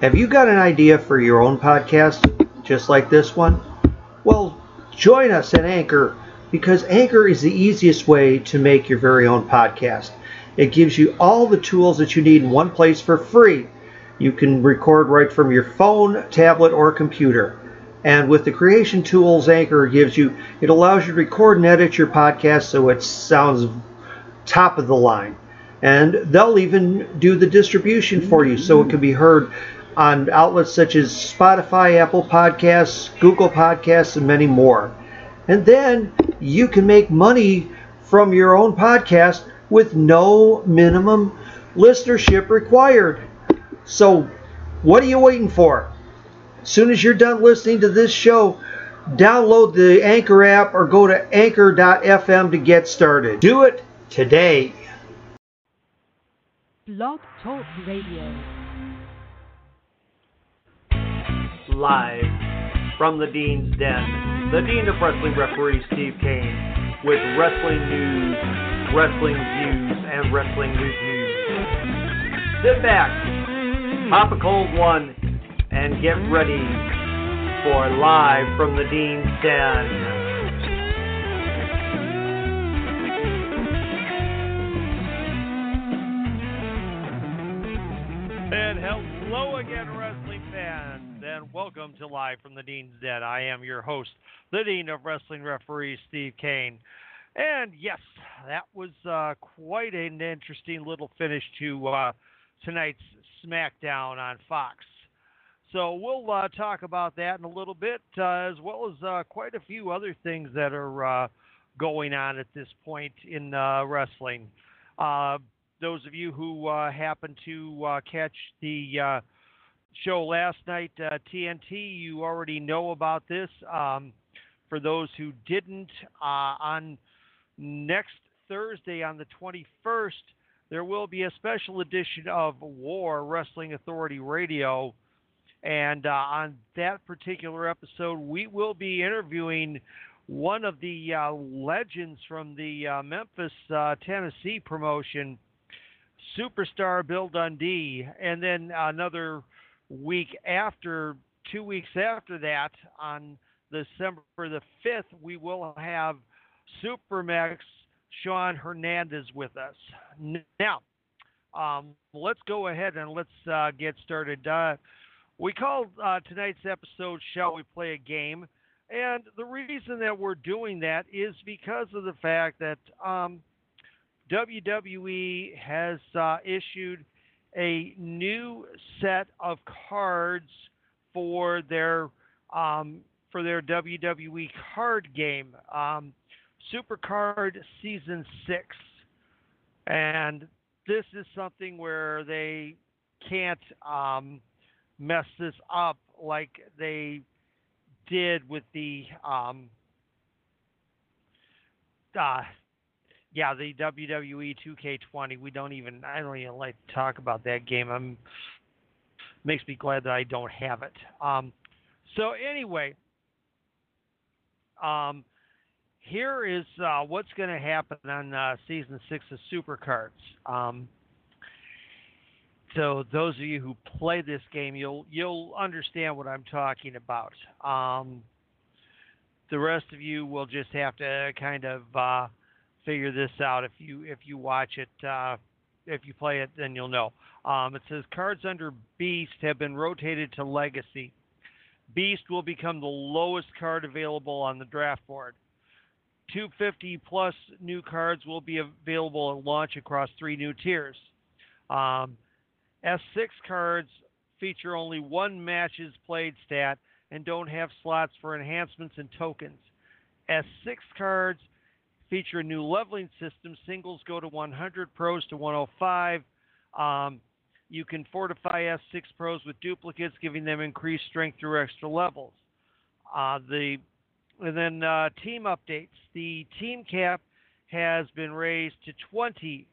Have you got an idea for your own podcast, just like this one? Well, join us at Anchor, because Anchor is the easiest way to make your very own podcast. It gives you all the tools that you need in one place for free. You can record right from your phone, tablet, or computer. And with the creation tools Anchor gives you, it allows you to record and edit your podcast so it sounds top of the line. And they'll even do the distribution for you so it can be heard on outlets such as Spotify, Apple Podcasts, Google Podcasts, and many more. And then you can make money from your own podcast with no minimum listenership required. So what are you waiting for? As soon as you're done listening to this show, download the Anchor app or go to anchor.fm to get started. Do it today. Blog Talk Radio. Live from the Dean's Den, the Dean of Wrestling referee Steve Kane, with wrestling news, wrestling views, and wrestling reviews. Sit back, pop a cold one, and get ready for Live from the Dean's Den. And hello again, wrestling fans. And welcome to Live from the Dean's Den. I am your host, the Dean of Wrestling Referees, Steve Kane. And yes, that was quite an interesting little finish to tonight's SmackDown on Fox. So we'll talk about that in a little bit, as well as quite a few other things that are going on at this point in wrestling. Those of you who happen to catch the show last night, TNT, you already know about this. For those who didn't, on next Thursday on the 21st, there will be a special edition of War Wrestling Authority Radio. And on that particular episode, we will be interviewing one of the legends from the Memphis, Tennessee promotion, Superstar Bill Dundee, and then another week after, 2 weeks after that, on December the 5th, we will have Supermax Sean Hernandez with us. Now, let's go ahead and let's get started. We called tonight's episode, Shall We Play a Game? And the reason that we're doing that is because of the fact that WWE has issued a new set of cards for their WWE card game, SuperCard Season 6. And this is something where they can't mess this up like they did with the WWE 2K20. I don't even like to talk about that game. Makes me glad that I don't have it. So anyway, here is what's going to happen on Season 6 of SuperCards. So those of you who play this game, you'll understand what I'm talking about. The rest of you will just have to kind of figure this out. If you watch it, if you play it, then you'll know. It says cards under Beast have been rotated to Legacy. Beast will become the lowest card available on the draft board. 250 plus new cards will be available at launch across 3 new tiers. S6 cards feature only 1 matches played stat and don't have slots for enhancements and tokens. S6 cards feature a new leveling system. Singles go to 100, pros to 105. You can fortify S6 pros with duplicates, giving them increased strength through extra levels. And then team updates. The team cap has been raised to 20.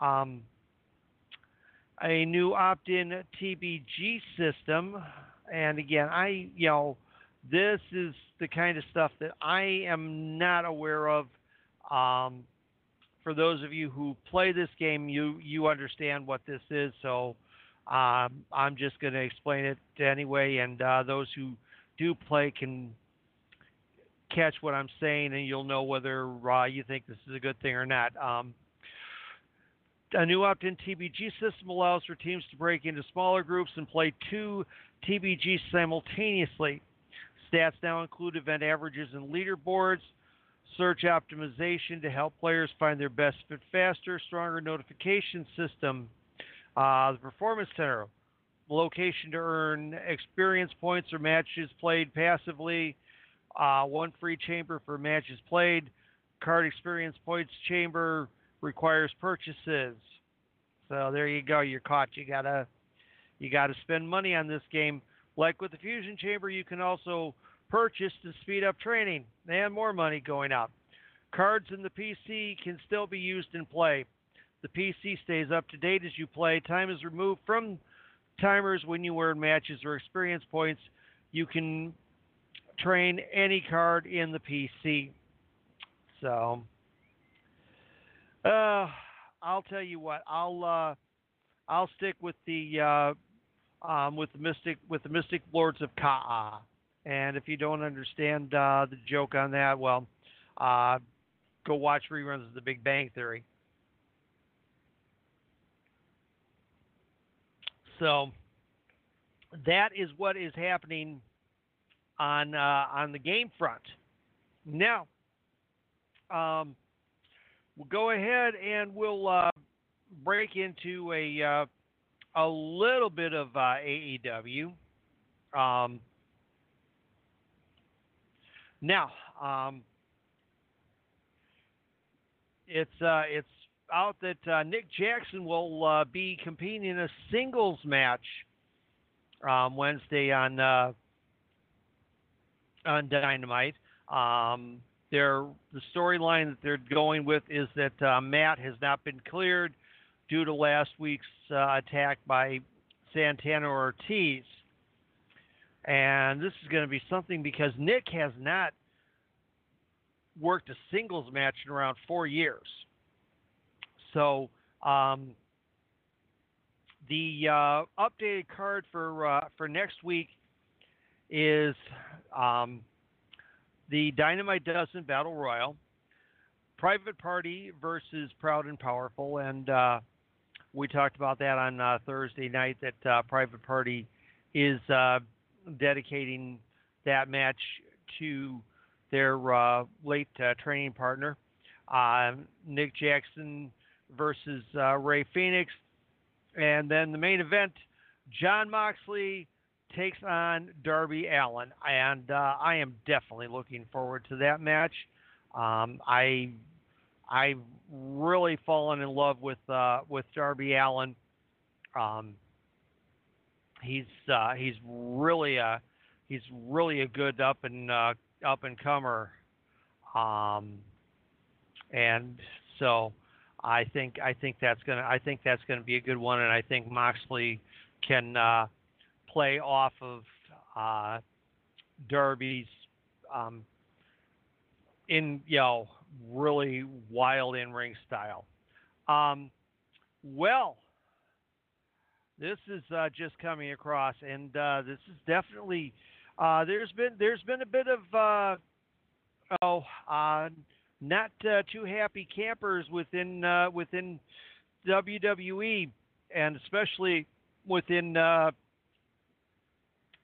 A new opt-in TBG system. And again, this is the kind of stuff that I am not aware of. For those of you who play this game, you understand what this is, so I'm just going to explain it anyway, and those who do play can catch what I'm saying, and you'll know whether you think this is a good thing or not. A new opt-in TBG system allows for teams to break into smaller groups and play two TBGs simultaneously. Stats now include event averages and leaderboards, search optimization to help players find their best fit faster, stronger notification system, the Performance Center, location to earn experience points or matches played passively, one free chamber for matches played, card experience points chamber requires purchases. So there you go. You're caught. You gotta spend money on this game. Like with the Fusion Chamber, you can also purchase to speed up training and more money going up. Cards in the PC can still be used in play. The PC stays up to date as you play. Time is removed from timers when you earn matches or experience points. You can train any card in the PC. So, I'll tell you what. I'll stick with the Mystic Lords of Ka'a. And if you don't understand the joke on that, well, go watch reruns of the Big Bang Theory. So that is what is happening on the game front. Now, we'll go ahead and we'll break into a little bit of AEW. Now, it's out that Nick Jackson will be competing in a singles match Wednesday on Dynamite. The storyline that they're going with is that Matt has not been cleared due to last week's attack by Santana Ortiz. And this is going to be something because Nick has not worked a singles match in around 4 years. So the updated card for next week is the Dynamite Dozen Battle Royal, Private Party versus Proud and Powerful, and we talked about that on Thursday night that Private Party is dedicating that match to their late training partner, Nick Jackson versus Ray Phoenix. And then the main event, Jon Moxley takes on Darby Allin. And I am definitely looking forward to that match. I've really fallen in love with Darby Allin. He's really a good up and comer. And so I think that's gonna be a good one, and I think Moxley can play off of Darby's really wild in ring style. Well, this is just coming across, and this is definitely there's been a bit of not too happy campers within WWE, and especially within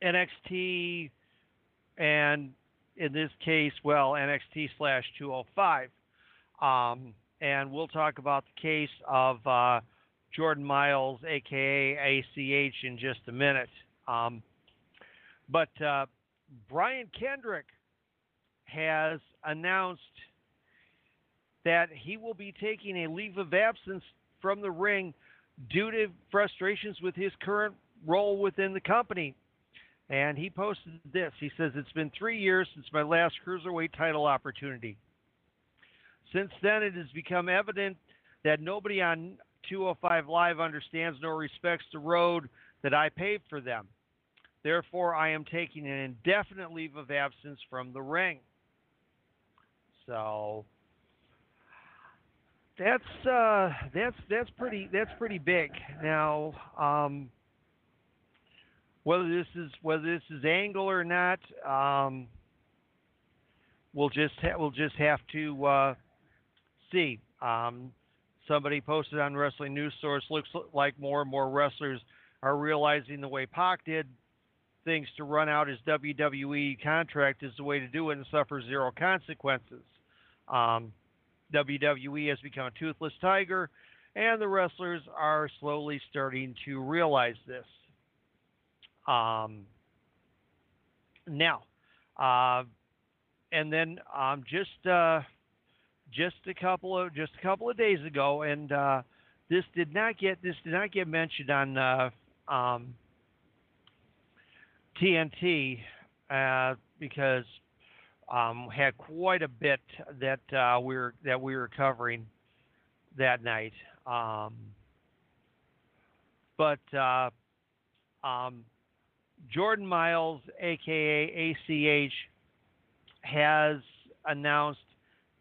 NXT, and in this case, well, NXT/205. And we'll talk about the case of Jordan Miles, a.k.a. ACH, in just a minute. But Brian Kendrick has announced that he will be taking a leave of absence from the ring due to frustrations with his current role within the company. And he posted this. He says, "It's been 3 years since my last cruiserweight title opportunity. Since then, it has become evident that nobody on 205 Live understands nor respects the road that I paved for them. Therefore, I am taking an indefinite leave of absence from the ring." So that's pretty big. Now, Whether this is Angle or not, we'll just have to see. Somebody posted on Wrestling News Source, looks like more and more wrestlers are realizing the way Pac did things to run out his WWE contract is the way to do it and suffer zero consequences. WWE has become a toothless tiger, and the wrestlers are slowly starting to realize this. Now, just a couple of days ago, and this did not get mentioned on TNT because had quite a bit that we were covering that night, but Jordan Miles, aka ACH, has announced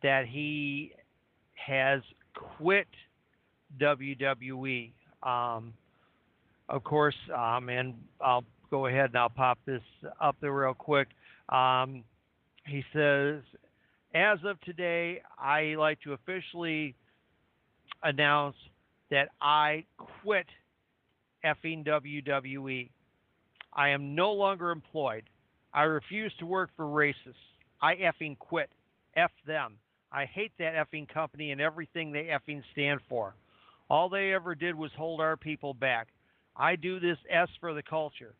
that he has quit WWE. Of course, and I'll go ahead and I'll pop this up there real quick. He says, as of today, I like to officially announce that I quit effing WWE. I am no longer employed. I refuse to work for racists. I effing quit. F them. I hate that effing company and everything they effing stand for. All they ever did was hold our people back. I do this S for the culture.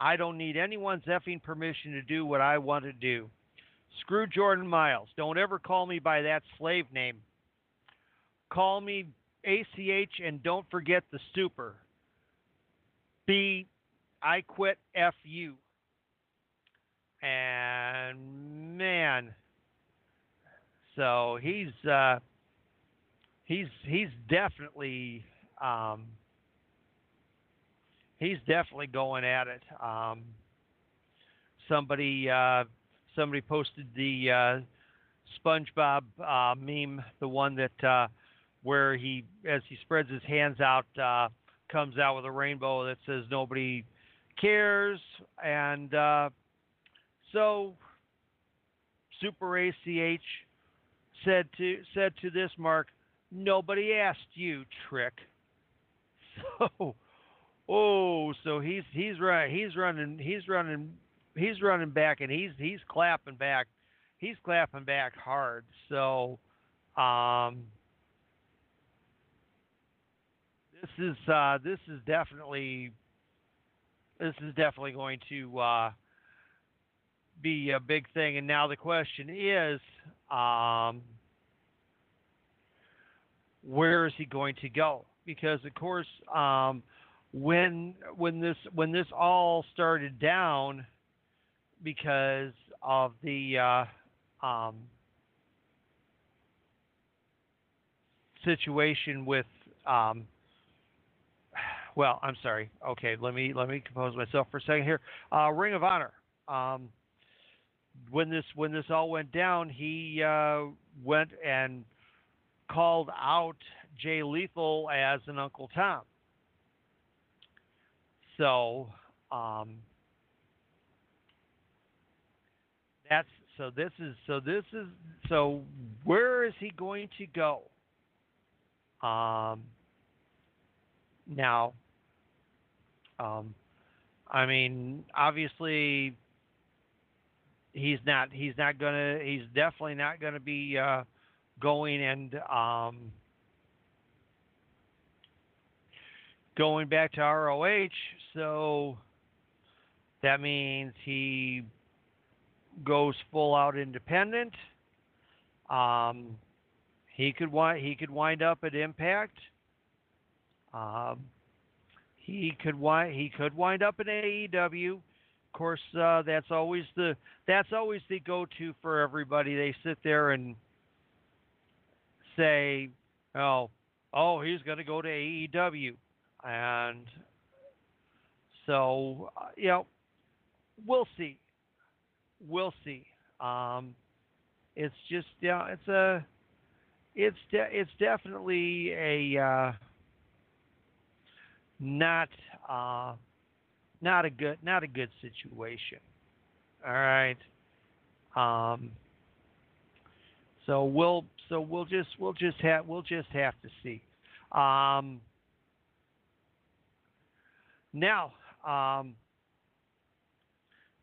I don't need anyone's effing permission to do what I want to do. Screw Jordan Miles. Don't ever call me by that slave name. Call me ACH and don't forget the super. B. I quit F you. And man, so he's definitely going at it. Somebody posted the SpongeBob meme, the one that where he, as he spreads his hands out, comes out with a rainbow that says nobody cares, and so Super ACH said to this, Mark, nobody asked you, Trick. So he's running back, and he's clapping back. He's clapping back hard. So this is definitely going to be a big thing. And now the question is, where is he going to go? Because of course, when this all started down, because of the situation with. Well, I'm sorry. Okay, let me compose myself for a second here. Ring of Honor. When this all went down, he went and called out Jay Lethal as an Uncle Tom. So so where is he going to go? Now, I mean, obviously, he's definitely not gonna be going and going back to ROH. So that means he goes full out independent. He could wind up at Impact. He could wind up in AEW. Of course, that's always the go-to for everybody. They sit there and say, "Oh, he's going to go to AEW," and so we'll see. It's just it's definitely a. Not Not a good situation. All right. So we'll just have to see. Now,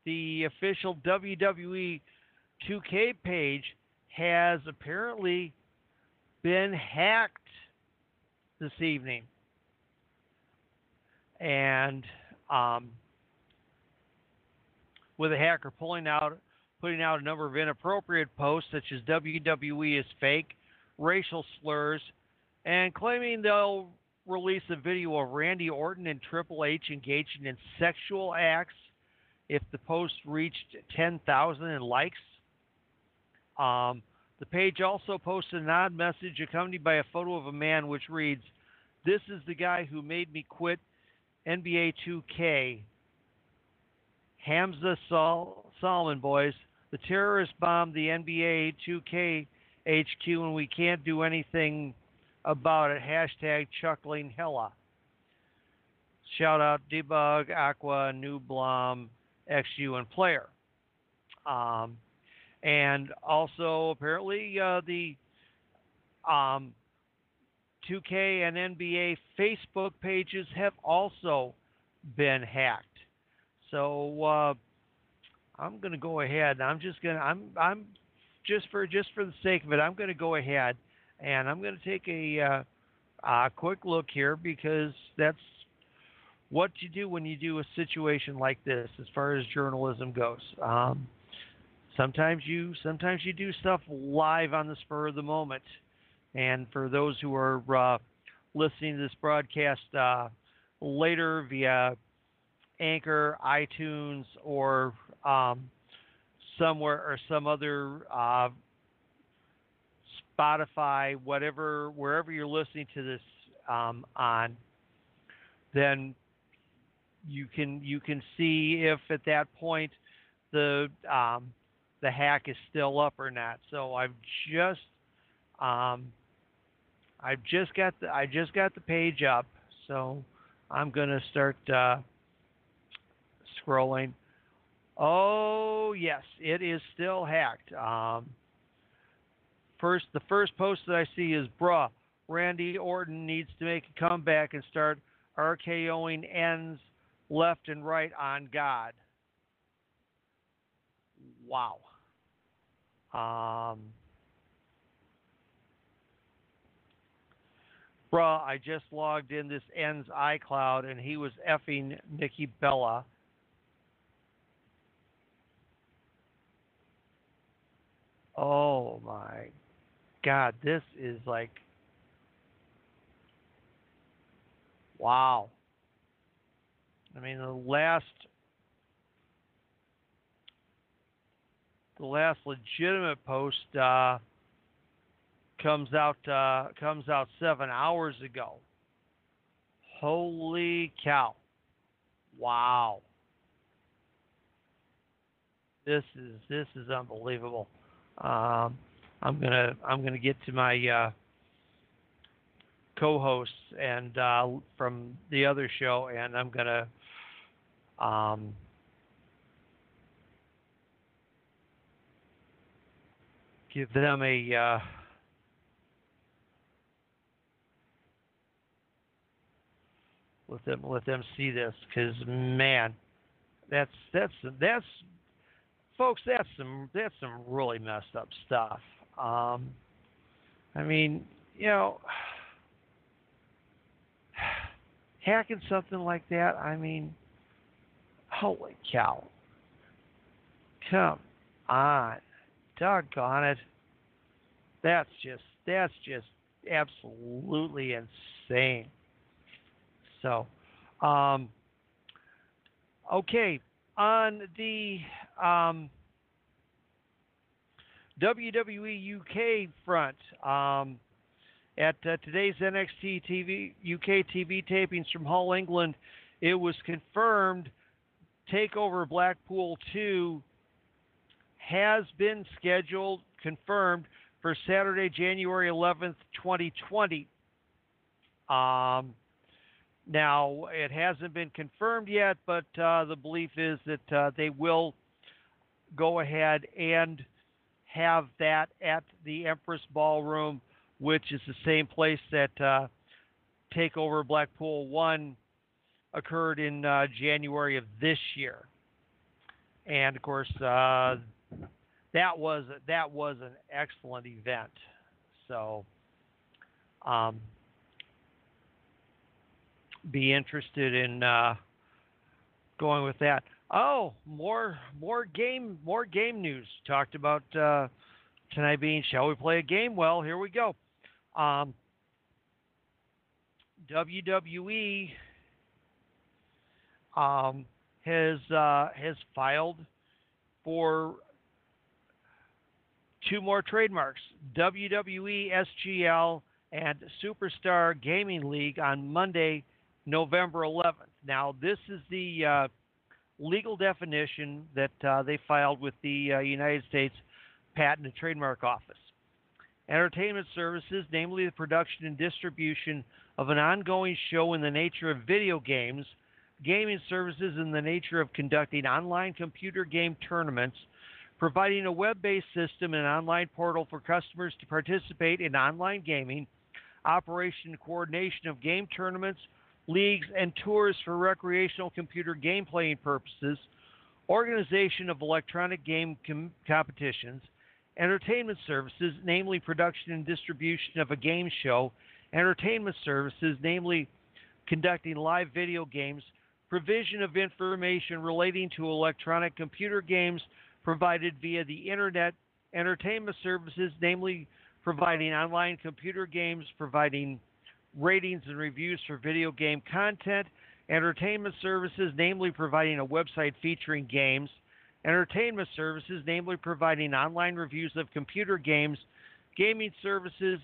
the official WWE 2K page has apparently been hacked this evening. And with a hacker putting out a number of inappropriate posts such as WWE is fake, racial slurs, and claiming they'll release a video of Randy Orton and Triple H engaging in sexual acts if the post reached 10,000 likes. The page also posted an odd message accompanied by a photo of a man which reads, "This is the guy who made me quit NBA 2K. Hamza Solomon, boys. The terrorists bombed the NBA 2K HQ and we can't do anything about it. # chuckling hella. Shout out Debug, Aqua, Newblom, XU, and Player." And also apparently the 2K and NBA Facebook pages have also been hacked. So I'm going to go ahead. And I'm just for the sake of it, I'm going to go ahead and I'm going to take a quick look here, because that's what you do when you do a situation like this as far as journalism goes. Sometimes you do stuff live on the spur of the moment. And for those who are listening to this broadcast later via Anchor, iTunes, or somewhere or some other Spotify, whatever, wherever you're listening to this on, then you can see if at that point the hack is still up or not. So I've just got the page up, so I'm gonna start scrolling. Oh yes, it is still hacked. The first post that I see is, "Bruh, Randy Orton needs to make a comeback and start RKOing ends left and right on God." Wow. "Bruh, I just logged in this N's iCloud and he was effing Nikki Bella." Oh my God, this is like, wow. I mean, the last legitimate post comes out 7 hours ago. Holy cow. Wow. This is unbelievable. I'm gonna get to my co-hosts and from the other show, and I'm gonna give them a let them see this, because man, that's folks, that's some really messed up stuff. I mean, you know, hacking something like that, I mean, holy cow. Come on. Doggone it. That's just absolutely insane. So, okay. On the WWE UK front, at today's NXT UK TV tapings from Hull, England, it was confirmed Takeover Blackpool 2 has been confirmed for Saturday, January 11th, 2020. Now, it hasn't been confirmed yet, but the belief is that they will go ahead and have that at the Empress Ballroom, which is the same place that Takeover Blackpool 1 occurred in January of this year. And, of course, that was an excellent event. So, be interested in going with that. Oh, more game news. Talked about tonight being, shall we play a game? Well, here we go. WWE has filed for two more trademarks, WWE SGL and Superstar Gaming League, on Monday, November 11th. Now, this is the legal definition that they filed with the United States Patent and Trademark Office. Entertainment services, namely the production and distribution of an ongoing show in the nature of video games, gaming services in the nature of conducting online computer game tournaments, providing a web-based system and online portal for customers to participate in online gaming, operation and coordination of game tournaments, leagues, and tours for recreational computer game-playing purposes, organization of electronic game competitions, entertainment services, namely production and distribution of a game show, entertainment services, namely conducting live video games, provision of information relating to electronic computer games provided via the Internet, entertainment services, namely providing online computer games, providing ratings and reviews for video game content, entertainment services, namely providing a website featuring games, entertainment services, namely providing online reviews of computer games, gaming services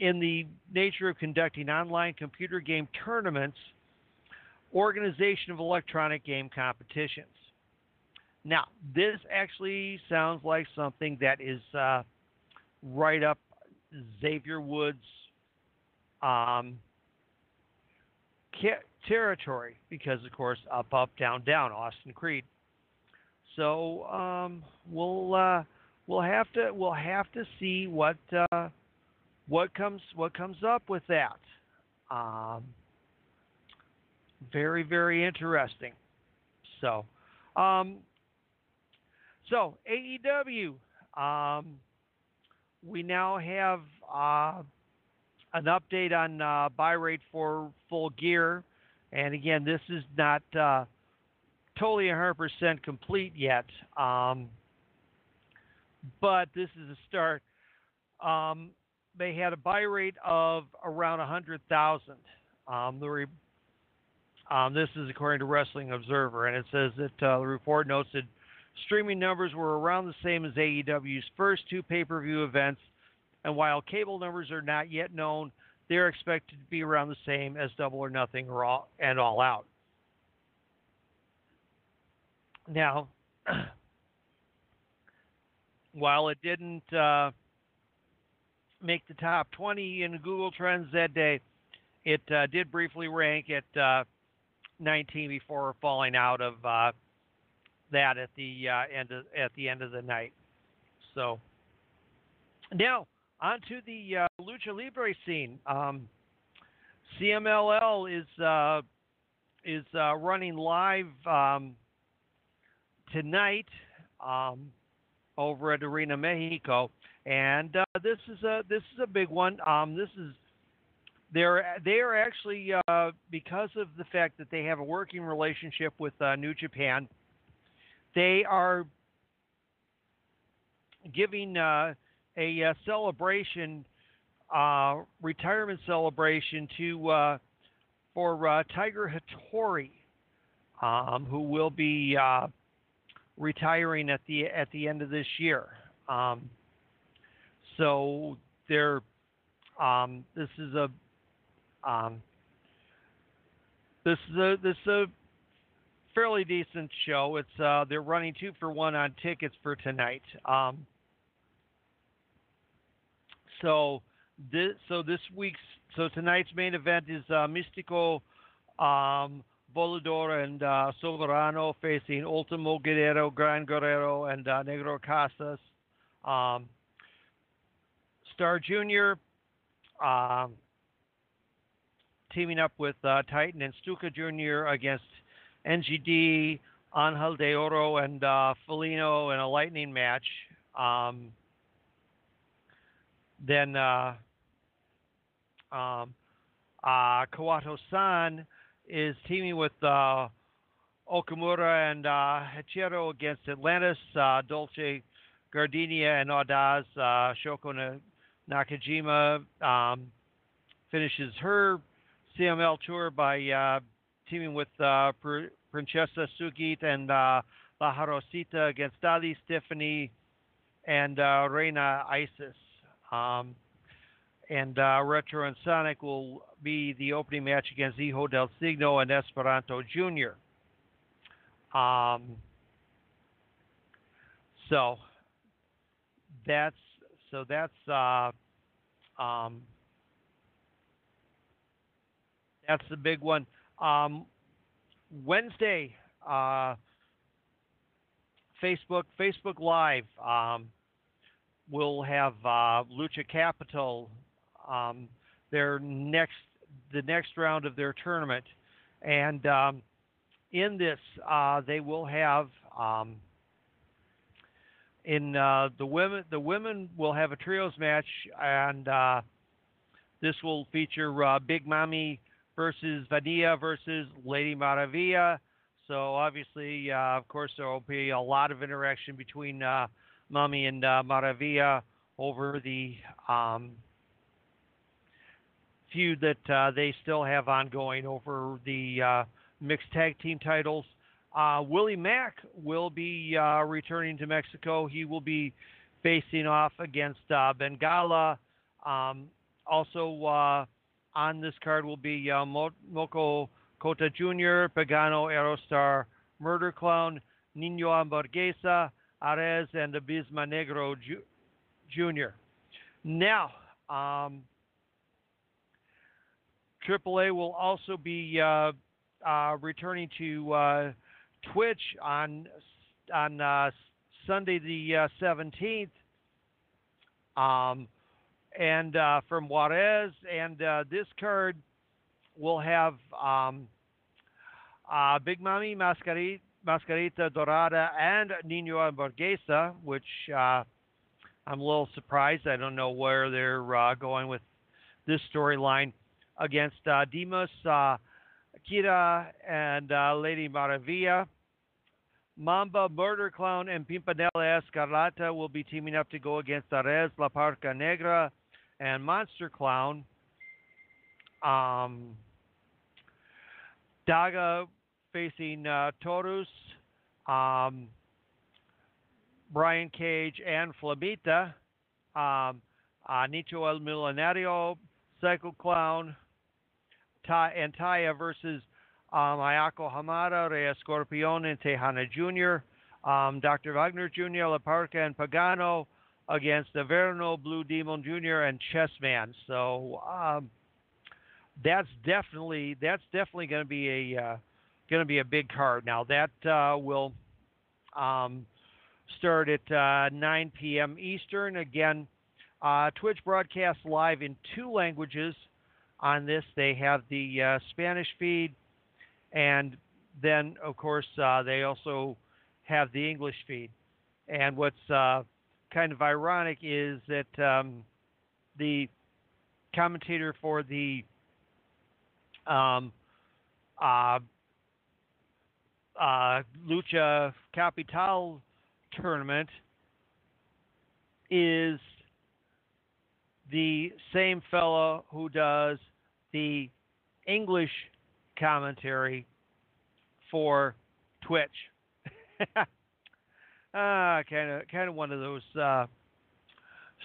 in the nature of conducting online computer game tournaments, organization of electronic game competitions. Now, this actually sounds like something that is right up Xavier Woods' territory, because, of course, up, up, down, down, Austin Creed. So we'll have to see what comes up with that. Very, very interesting. So. So, AEW, we now have an update on buy rate for Full Gear. And again, this is not totally 100% complete yet, but this is a start. They had a buy rate of around 100,000. This is according to Wrestling Observer, and it says that the report notes that streaming numbers were around the same as AEW's first two pay-per-view events, and while cable numbers are not yet known, they're expected to be around the same as Double or Nothing Raw and All Out. Now, while it didn't make the top 20 in Google Trends that day, it did briefly rank at 19 before falling out of that at the end of the night. So now on to the Lucha Libre scene. CMLL is running live tonight over at Arena Mexico, and this is a big one. They are actually, because of the fact that they have a working relationship with New Japan, they are giving a celebration, retirement celebration for Tiger Hattori, who will be retiring at the end of this year. So they're this is a fairly decent show. It's they're running 2-for-1 on tickets for tonight. So tonight's main event is Místico Volador and Silverano facing Ultimo Guerrero, Gran Guerrero, and Negro Casas. Star Jr. Teaming up with Titan and Stuka Jr. against NGD, Angel De Oro, and Felino in a lightning match. Then Kawato-san is teaming with Okamura and Hachiro against Atlantis, Dolce Gardenia, and Audaz. Shoko Nakajima finishes her CML tour by teaming with Princesa Sugit and La Jarosita against Dali, Stephanie, and Reina Isis. And Retro and Sonic will be the opening match against Hijo del Signo and Esperanto Jr. That's the big one. Wednesday, Facebook Live will have Lucha Capital. The next round of their tournament, and in this they will have the women will have a trios match, and this will feature Big Mommy versus Vanilla versus Lady Maravilla. So obviously, of course, there will be a lot of interaction between Mommy and Maravilla over the feud that they still have ongoing over the mixed tag team titles. Willie Mack will be returning to Mexico. He will be facing off against Bengala. Also on this card will be Moco Cota Jr., Pagano, Aerostar, Murder Clown, Nino Hamburguesa, Ares, and Abisma Negro Jr. Now, AAA will also be returning to Twitch on Sunday the 17th, and from Juarez, and this card will have Big Mommy, Mascarita Dorada, and Nino Hamburguesa, which I'm a little surprised. I don't know where they're going with this storyline, against Dimas, Kira, and Lady Maravilla. Mamba, Murder Clown, and Pimpinela Escarlata will be teaming up to go against Ares, La Parca Negra, and Monster Clown. Daga facing Torus, Brian Cage, and Flamita. Nicho El Milenario, Psycho Clown, and Taya versus Ayako Hamada, Rey Escorpion, and Tejana Jr., Dr. Wagner Jr., La Parca, and Pagano against Averno, Blue Demon Jr., and Chessman. So that's definitely going to be a big card. Now that will start at 9 p.m. Eastern again. Twitch broadcasts live in 2 languages on this. They have the Spanish feed, and then, of course, they also have the English feed. And what's kind of ironic is that the commentator for the Lucha Capital tournament is the same fella who does the English commentary for Twitch. Kind of one of those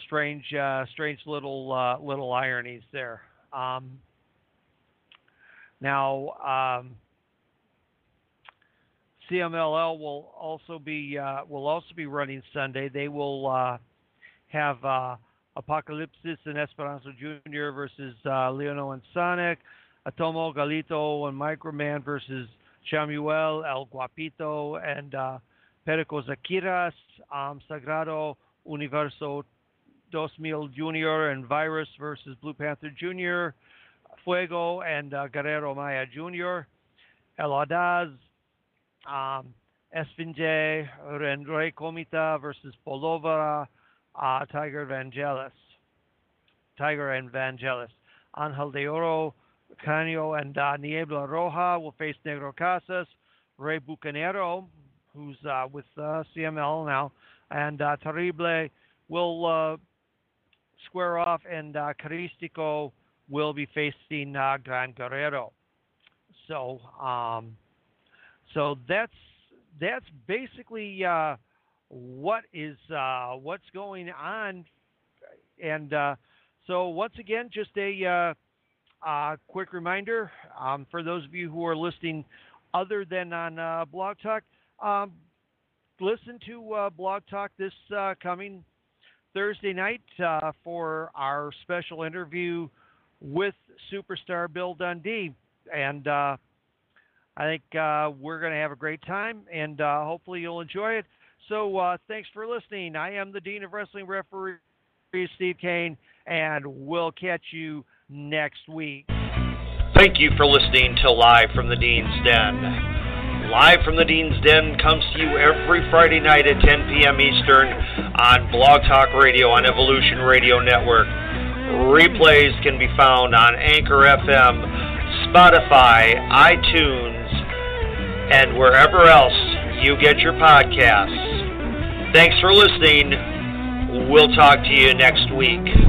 strange little ironies there. Now, CMLL will also be running Sunday. They will have. Apocalypsis and Esperanto Jr. versus Leono and Sonic, Atomo Galito and Microman versus Samuel El Guapito and Perico Zakiras, Sagrado Universo 2000 Jr. and Virus versus Blue Panther Jr., Fuego and Guerrero Maya Jr., El Adaz, Esfinge, Rey Comita versus Polovara, Tiger Vangelis. Angel de Oro, Canio, and Niebla Roja will face Negro Casas, Rey Bucanero, who's with CML now, and Terrible will square off, and Caristico will be facing Gran Guerrero. So that's basically what's going on, and so once again, just a quick reminder for those of you who are listening other than on Blog Talk. Listen to Blog Talk this coming Thursday night for our special interview with superstar Bill Dundee, and I think we're going to have a great time, and hopefully you'll enjoy it. So thanks for listening. I am the Dean of Wrestling Referee, Steve Kane, and we'll catch you next week. Thank you for listening to Live from the Dean's Den. Live from the Dean's Den comes to you every Friday night at 10 p.m. Eastern on Blog Talk Radio on Evolution Radio Network. Replays can be found on Anchor FM, Spotify, iTunes, and wherever else you get your podcasts. Thanks for listening. We'll talk to you next week.